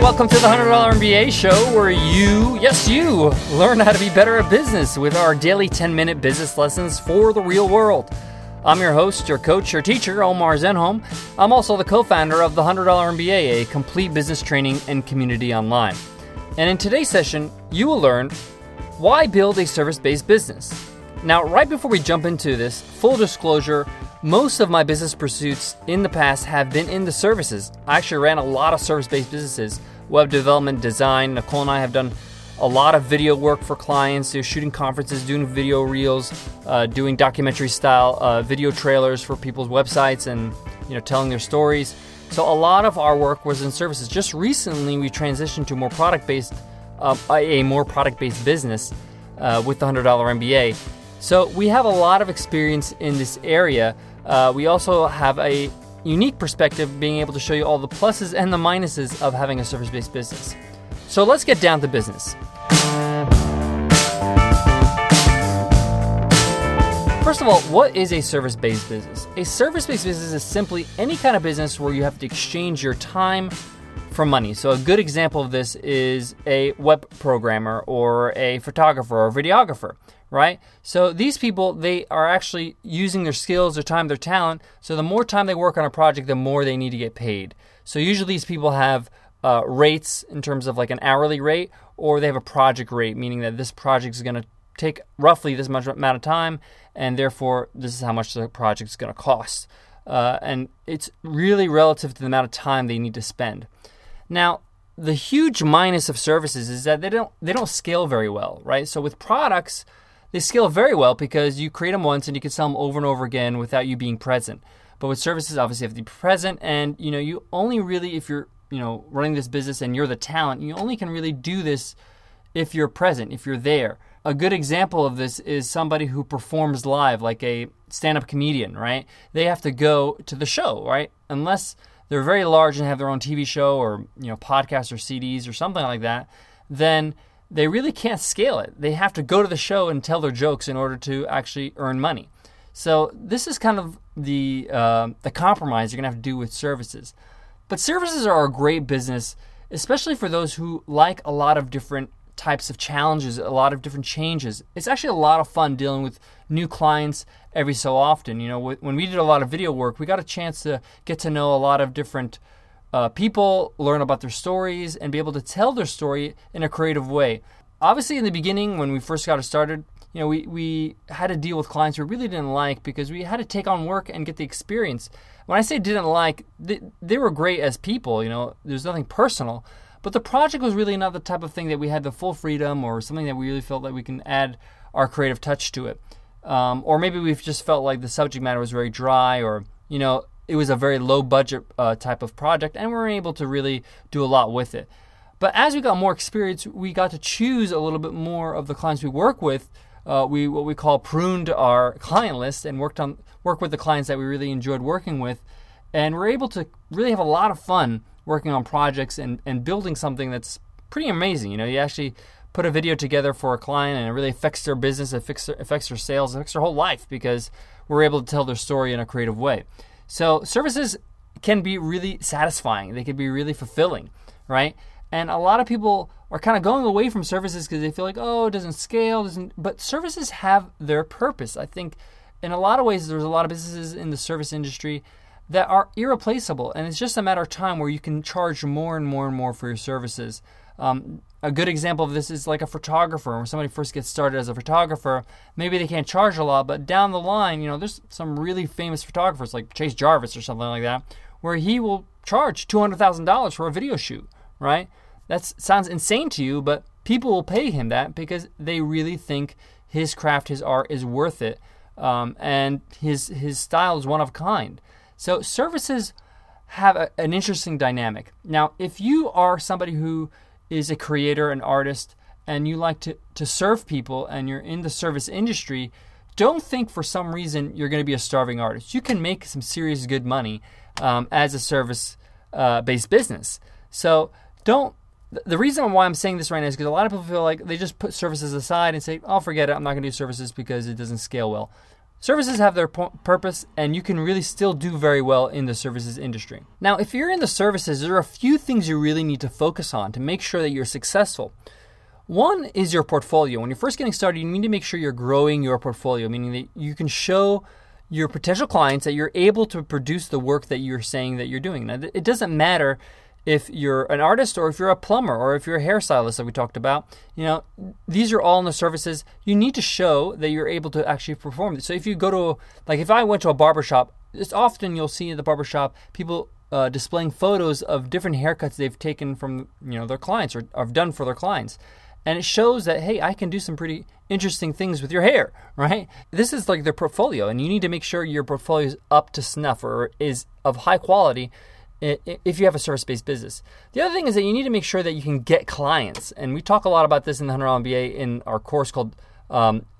welcome to the $100 MBA show where you learn how to be better at business with our daily 10-minute business lessons for the real world. I'm your host, your coach, your teacher, Omar Zenhom. I'm also the co-founder of the $100 MBA, a complete business training and community online. And in today's session, you will learn why build a service-based business. Now, right before we jump into this, full disclosure, most of my business pursuits in the past have been in the services. I actually ran a lot of service-based businesses, web development, design. Nicole and I have done a lot of video work for clients, shooting conferences, doing video reels, doing documentary-style video trailers for people's websites and telling their stories. So a lot of our work was in services. Just recently, we transitioned to more product-based, business with the $100 MBA. So we have a lot of experience in this area. We also have a unique perspective being able to show you all the pluses and the minuses of having a service-based business. So let's get down to business. First of all, what is a service-based business? A service-based business is simply any kind of business where you have to exchange your time for money. So a good example of this is a web programmer or a photographer or videographer, right? So these people, they are actually using their skills, their time, their talent. So the more time they work on a project, the more they need to get paid. So usually these people have rates in terms of like an hourly rate, or they have a project rate, meaning that this project is going to take roughly this much amount of time, and therefore this is how much the project is going to cost. And it's really relative to the amount of time they need to spend. Now, the huge minus of services is that they don't scale very well, right? So with products, they scale very well because you create them once and you can sell them over and over again without you being present. But with services, obviously you have to be present, and you only really, if you're running this business and you're the talent, you only can really do this if you're present, if you're there. A good example of this is somebody who performs live, like a stand-up comedian, right? They have to go to the show, right? Unless they're very large and have their own TV show or podcasts or CDs or something like that, then they really can't scale it. They have to go to the show and tell their jokes in order to actually earn money. So this is kind of the compromise you're going to have to do with services. But services are a great business, especially for those who like a lot of different types of challenges, a lot of different changes. It's actually a lot of fun dealing with new clients every so often. When we did a lot of video work, we got a chance to get to know a lot of different people, learn about their stories, and be able to tell their story in a creative way. Obviously, in the beginning, when we first got it started, we had to deal with clients we really didn't like because we had to take on work and get the experience. When I say didn't like, they were great as people, there's nothing personal, but the project was really not the type of thing that we had the full freedom or something that we really felt that we can add our creative touch to it. Or maybe we've just felt like the subject matter was very dry or, it was a very low budget type of project, and we weren't able to really do a lot with it. But as we got more experience, we got to choose a little bit more of the clients we work with. We what we call pruned our client list and worked with the clients that we really enjoyed working with, and we're able to really have a lot of fun working on projects and building something that's pretty amazing. You actually put a video together for a client, and it really affects their business, affects their sales, affects their whole life because we're able to tell their story in a creative way. So services can be really satisfying. They can be really fulfilling, right? And a lot of people are kind of going away from services because they feel like, it doesn't scale. But services have their purpose. I think in a lot of ways, there's a lot of businesses in the service industry that are irreplaceable. And it's just a matter of time where you can charge more and more and more for your services. A good example of this is like a photographer. When somebody first gets started as a photographer, maybe they can't charge a lot, but down the line, there's some really famous photographers like Chase Jarvis or something like that, where he will charge $200,000 for a video shoot, right? That sounds insane to you, but people will pay him that because they really think his craft, his art is worth it. And his style is one of a kind. So services have an interesting dynamic. Now, if you are somebody who is a creator, an artist, and you like to serve people and you're in the service industry, don't think for some reason you're going to be a starving artist. You can make some serious good money as a service-based business. So the reason why I'm saying this right now is because a lot of people feel like they just put services aside and say, forget it, I'm not going to do services because it doesn't scale well. Services have their purpose, and you can really still do very well in the services industry. Now, if you're in the services, there are a few things you really need to focus on to make sure that you're successful. One is your portfolio. When you're first getting started, you need to make sure you're growing your portfolio, meaning that you can show your potential clients that you're able to produce the work that you're saying that you're doing. Now, it doesn't matter if you're an artist or if you're a plumber or if you're a hairstylist that we talked about. You know, these are all in the services. You need to show that you're able to actually perform. So if you go to, like if I went to a barbershop, it's often you'll see at the barbershop people displaying photos of different haircuts they've taken from, you know, their clients or have done for their clients. And it shows that, hey, I can do some pretty interesting things with your hair, right? This is like their portfolio, and you need to make sure your portfolio is up to snuff or is of high quality if you have a service-based business. The other thing is that you need to make sure that you can get clients. And we talk a lot about this in the $100 MBA in our course called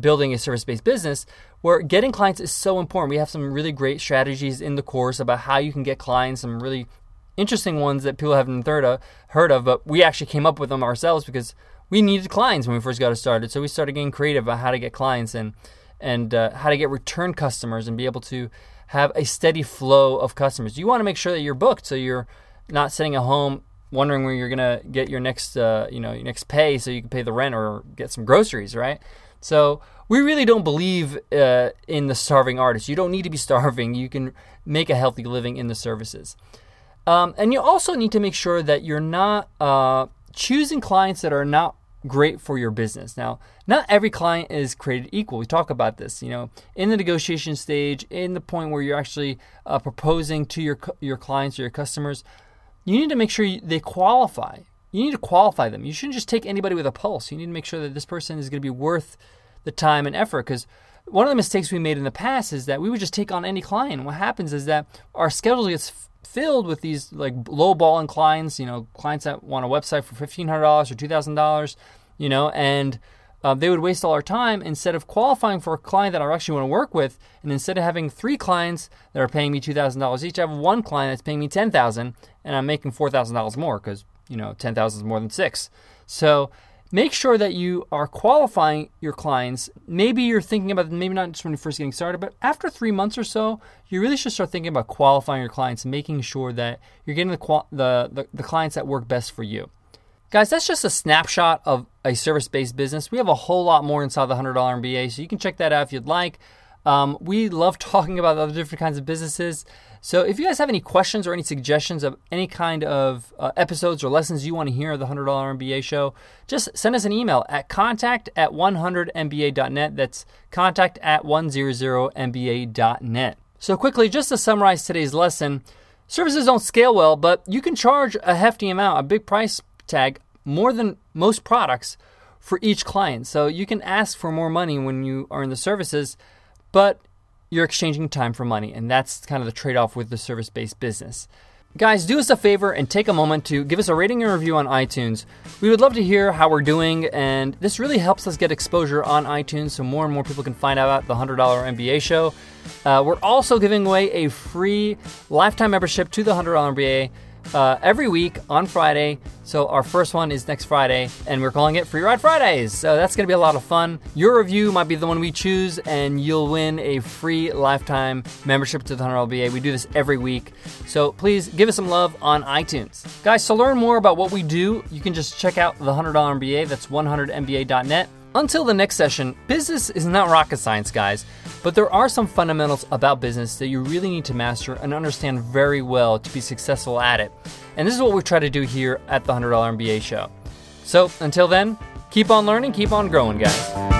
Building a Service-Based Business, where getting clients is so important. We have some really great strategies in the course about how you can get clients, some really interesting ones that people haven't heard of, but we actually came up with them ourselves because we needed clients when we first got started. So we started getting creative about how to get clients and how to get return customers and be able to have a steady flow of customers. You want to make sure that you're booked, so you're not sitting at home wondering where you're gonna get your next pay, so you can pay the rent or get some groceries, right? So we really don't believe in the starving artist. You don't need to be starving. You can make a healthy living in the services, and you also need to make sure that you're not choosing clients that are not great for your business. Now, not every client is created equal. We talk about this, you know, in the negotiation stage, in the point where you're actually proposing to your clients or your customers, you need to make sure they qualify. You need to qualify them. You shouldn't just take anybody with a pulse. You need to make sure that this person is going to be worth the time and effort, because one of the mistakes we made in the past is that we would just take on any client. What happens is that our schedule gets filled with these like lowballing clients, you know, clients that want a website for $1,500 or $2,000, you know, and they would waste all our time instead of qualifying for a client that I actually want to work with. And instead of having three clients that are paying me $2,000 each, I have one client that's paying me $10,000, and I'm making $4,000 more because, you know, $10,000 is more than $6,000. So make sure that you are qualifying your clients. Maybe you're thinking about, maybe not just when you're first getting started, but after 3 months or so, you really should start thinking about qualifying your clients and making sure that you're getting the clients that work best for you. Guys, that's just a snapshot of a service-based business. We have a whole lot more inside the $100 MBA, so you can check that out if you'd like. We love talking about other different kinds of businesses. So if you guys have any questions or any suggestions of any kind of episodes or lessons you want to hear of the $100 MBA show, just send us an email at contact@100mba.net. That's contact@100mba.net. So quickly, just to summarize today's lesson, services don't scale well, but you can charge a hefty amount, a big price tag, more than most products for each client. So you can ask for more money when you are in the services, but you're exchanging time for money, and that's kind of the trade-off with the service-based business. Guys, do us a favor and take a moment to give us a rating and review on iTunes. We would love to hear how we're doing, and this really helps us get exposure on iTunes so more and more people can find out about the $100 MBA show. We're also giving away a free lifetime membership to the $100 MBA every week on Friday. So our first one is next Friday, and we're calling it Free Ride Fridays. So that's going to be a lot of fun. Your review might be the one we choose, and you'll win a free lifetime membership to the $100 MBA. We do this every week. So please give us some love on iTunes. Guys, to learn more about what we do, you can just check out the $100 MBA. That's 100mba.net. Until the next session, business is not rocket science, guys, but there are some fundamentals about business that you really need to master and understand very well to be successful at it. And this is what we try to do here at the $100 MBA show. So until then, keep on learning, keep on growing, guys.